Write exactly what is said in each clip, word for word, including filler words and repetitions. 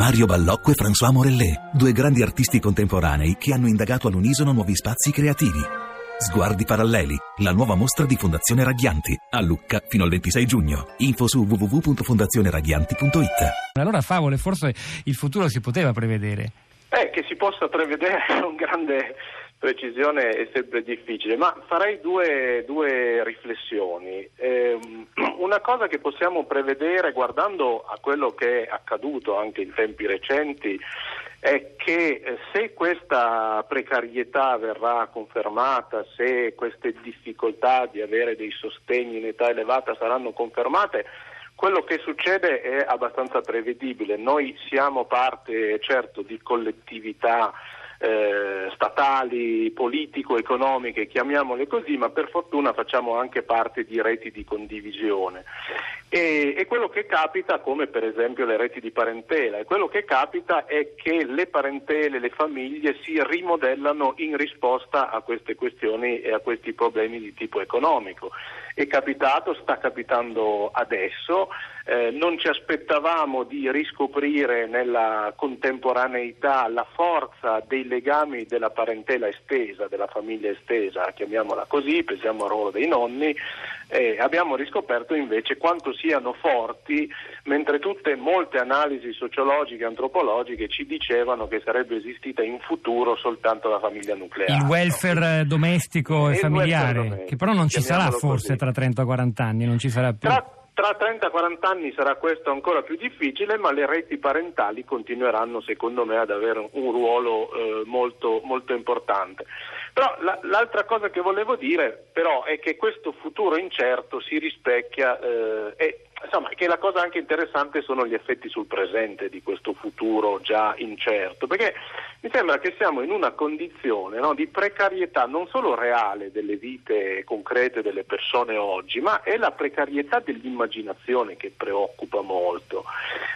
Mario Ballocco e François Morellet, due grandi artisti contemporanei che hanno indagato all'unisono nuovi spazi creativi. Sguardi paralleli, la nuova mostra di Fondazione Raghianti, a Lucca fino al ventisei giugno. Info su w w w punto fondazione raghianti punto i t. Allora, favole, forse il futuro si poteva prevedere. Eh, che si possa prevedere con grande precisione è sempre difficile, ma farei due, due riflessioni. Eh, una cosa che possiamo prevedere guardando a quello che è accaduto anche in tempi recenti è che se questa precarietà verrà confermata, se queste difficoltà di avere dei sostegni in età elevata saranno confermate, quello che succede è abbastanza prevedibile. Noi siamo parte, certo, di collettività eh, statali, politico-economiche, chiamiamole così, ma per fortuna facciamo anche parte di reti di condivisione. E, e quello che capita, come per esempio le reti di parentela, e quello che capita è che le parentele, le famiglie si rimodellano in risposta a queste questioni e a questi problemi di tipo economico. È capitato, sta capitando adesso, eh, non ci aspettavamo di riscoprire nella contemporaneità la forza dei legami della parentela estesa, della famiglia estesa, chiamiamola così, pensiamo al ruolo dei nonni, eh, abbiamo riscoperto invece quanto siano forti, mentre tutte molte analisi sociologiche e antropologiche ci dicevano che sarebbe esistita in futuro soltanto la famiglia nucleare. Il welfare no? domestico e, e familiare, domestico, che però non ci sarà forse così. Tra trenta quaranta anni non ci sarà più. Tra, tra trenta quaranta anni sarà questo ancora più difficile, ma le reti parentali continueranno secondo me ad avere un ruolo eh, molto, molto importante. Però la, l'altra cosa che volevo dire però è che questo futuro incerto si rispecchia eh, e insomma che la cosa anche interessante sono gli effetti sul presente di questo futuro già incerto, perché mi sembra che siamo in una condizione no, di precarietà non solo reale delle vite concrete delle persone oggi, ma è la precarietà dell'immaginazione che preoccupa molto.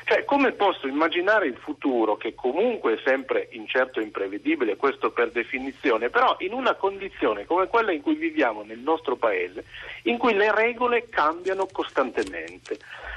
Cioè, come posso immaginare il futuro, che comunque è sempre incerto e imprevedibile, questo per definizione, però in una condizione come quella in cui viviamo nel nostro paese, in cui le regole cambiano costantemente.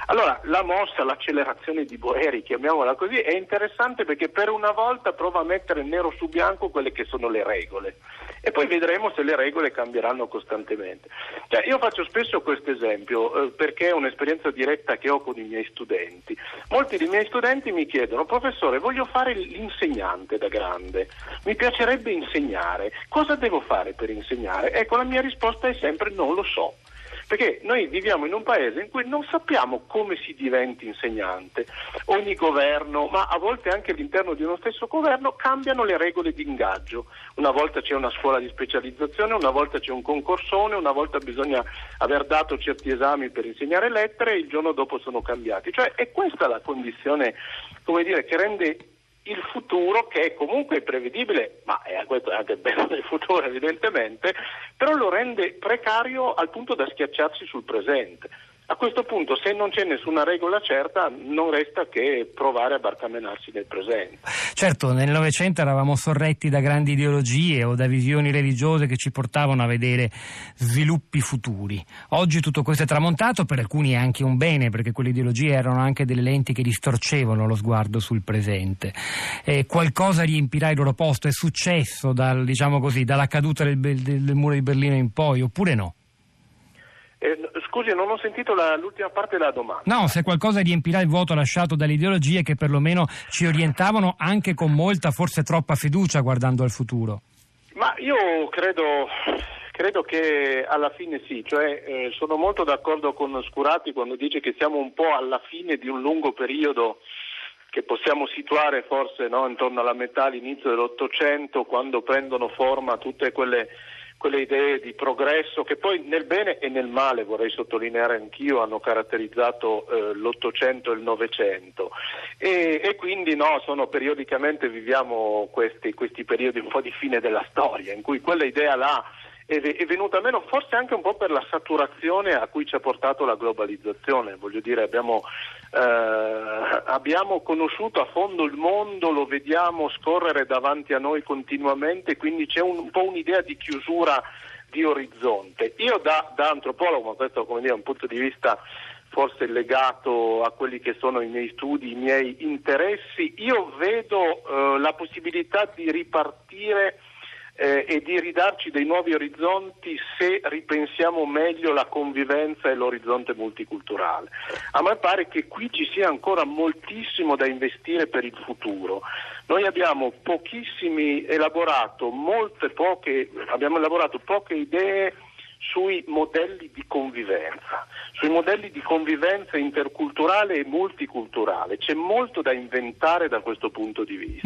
Allora, la mossa, l'accelerazione di Boeri, chiamiamola così, è interessante perché per una volta prova a mettere nero su bianco quelle che sono le regole e poi vedremo se le regole cambieranno costantemente. Cioè, io faccio spesso questo esempio eh, perché è un'esperienza diretta che ho con i miei studenti. Molti dei miei studenti mi chiedono: professore, voglio fare l'insegnante da grande, mi piacerebbe insegnare, cosa devo fare per insegnare? Ecco, la mia risposta è sempre non lo so. Perché noi viviamo in un paese in cui non sappiamo come si diventi insegnante. Ogni governo, ma a volte anche all'interno di uno stesso governo, cambiano le regole di ingaggio. Una volta c'è una scuola di specializzazione, una volta c'è un concorsone, una volta bisogna aver dato certi esami per insegnare lettere e il giorno dopo sono cambiati. Cioè è questa la condizione, come dire, che rende il futuro, che è comunque prevedibile, ma è questo anche il bello del futuro evidentemente, però lo rende precario al punto da schiacciarsi sul presente. A questo punto, se non c'è nessuna regola certa, non resta che provare a barcamenarsi nel presente. Certo, nel Novecento eravamo sorretti da grandi ideologie o da visioni religiose che ci portavano a vedere sviluppi futuri. Oggi tutto questo è tramontato, per alcuni è anche un bene, perché quelle ideologie erano anche delle lenti che distorcevano lo sguardo sul presente. Eh, qualcosa riempirà il loro posto, è successo dal, diciamo così, dalla caduta del, del, del muro di Berlino in poi, oppure no? Eh, scusi, non ho sentito la, l'ultima parte della domanda. No, se qualcosa riempirà il vuoto lasciato dalle ideologie che perlomeno ci orientavano anche con molta, forse troppa fiducia guardando al futuro. Ma io credo... Credo che alla fine sì, cioè eh, sono molto d'accordo con Scurati quando dice che siamo un po' alla fine di un lungo periodo che possiamo situare forse no, intorno alla metà, all'inizio dell'Ottocento, quando prendono forma tutte quelle... quelle idee di progresso che poi nel bene e nel male, vorrei sottolineare anch'io, hanno caratterizzato eh, l'Ottocento e il Novecento e, e quindi no, sono periodicamente viviamo questi, questi periodi un po' di fine della storia in cui quella idea là è venuta meno, forse anche un po' per la saturazione a cui ci ha portato la globalizzazione. Voglio dire, abbiamo, eh, abbiamo conosciuto a fondo il mondo, lo vediamo scorrere davanti a noi continuamente, quindi c'è un, un po' un'idea di chiusura di orizzonte. Io da, da antropologo, ma questo come dire è un punto di vista forse legato a quelli che sono i miei studi, i miei interessi, io vedo eh, la possibilità di ripartire eh, e di ridarci dei nuovi orizzonti se ripensiamo meglio la convivenza e l'orizzonte multiculturale. A me pare che qui ci sia ancora moltissimo da investire per il futuro. Noi abbiamo pochissimi elaborato, molte poche, abbiamo elaborato poche idee sui modelli di convivenza, sui modelli di convivenza interculturale e multiculturale. C'è molto da inventare da questo punto di vista.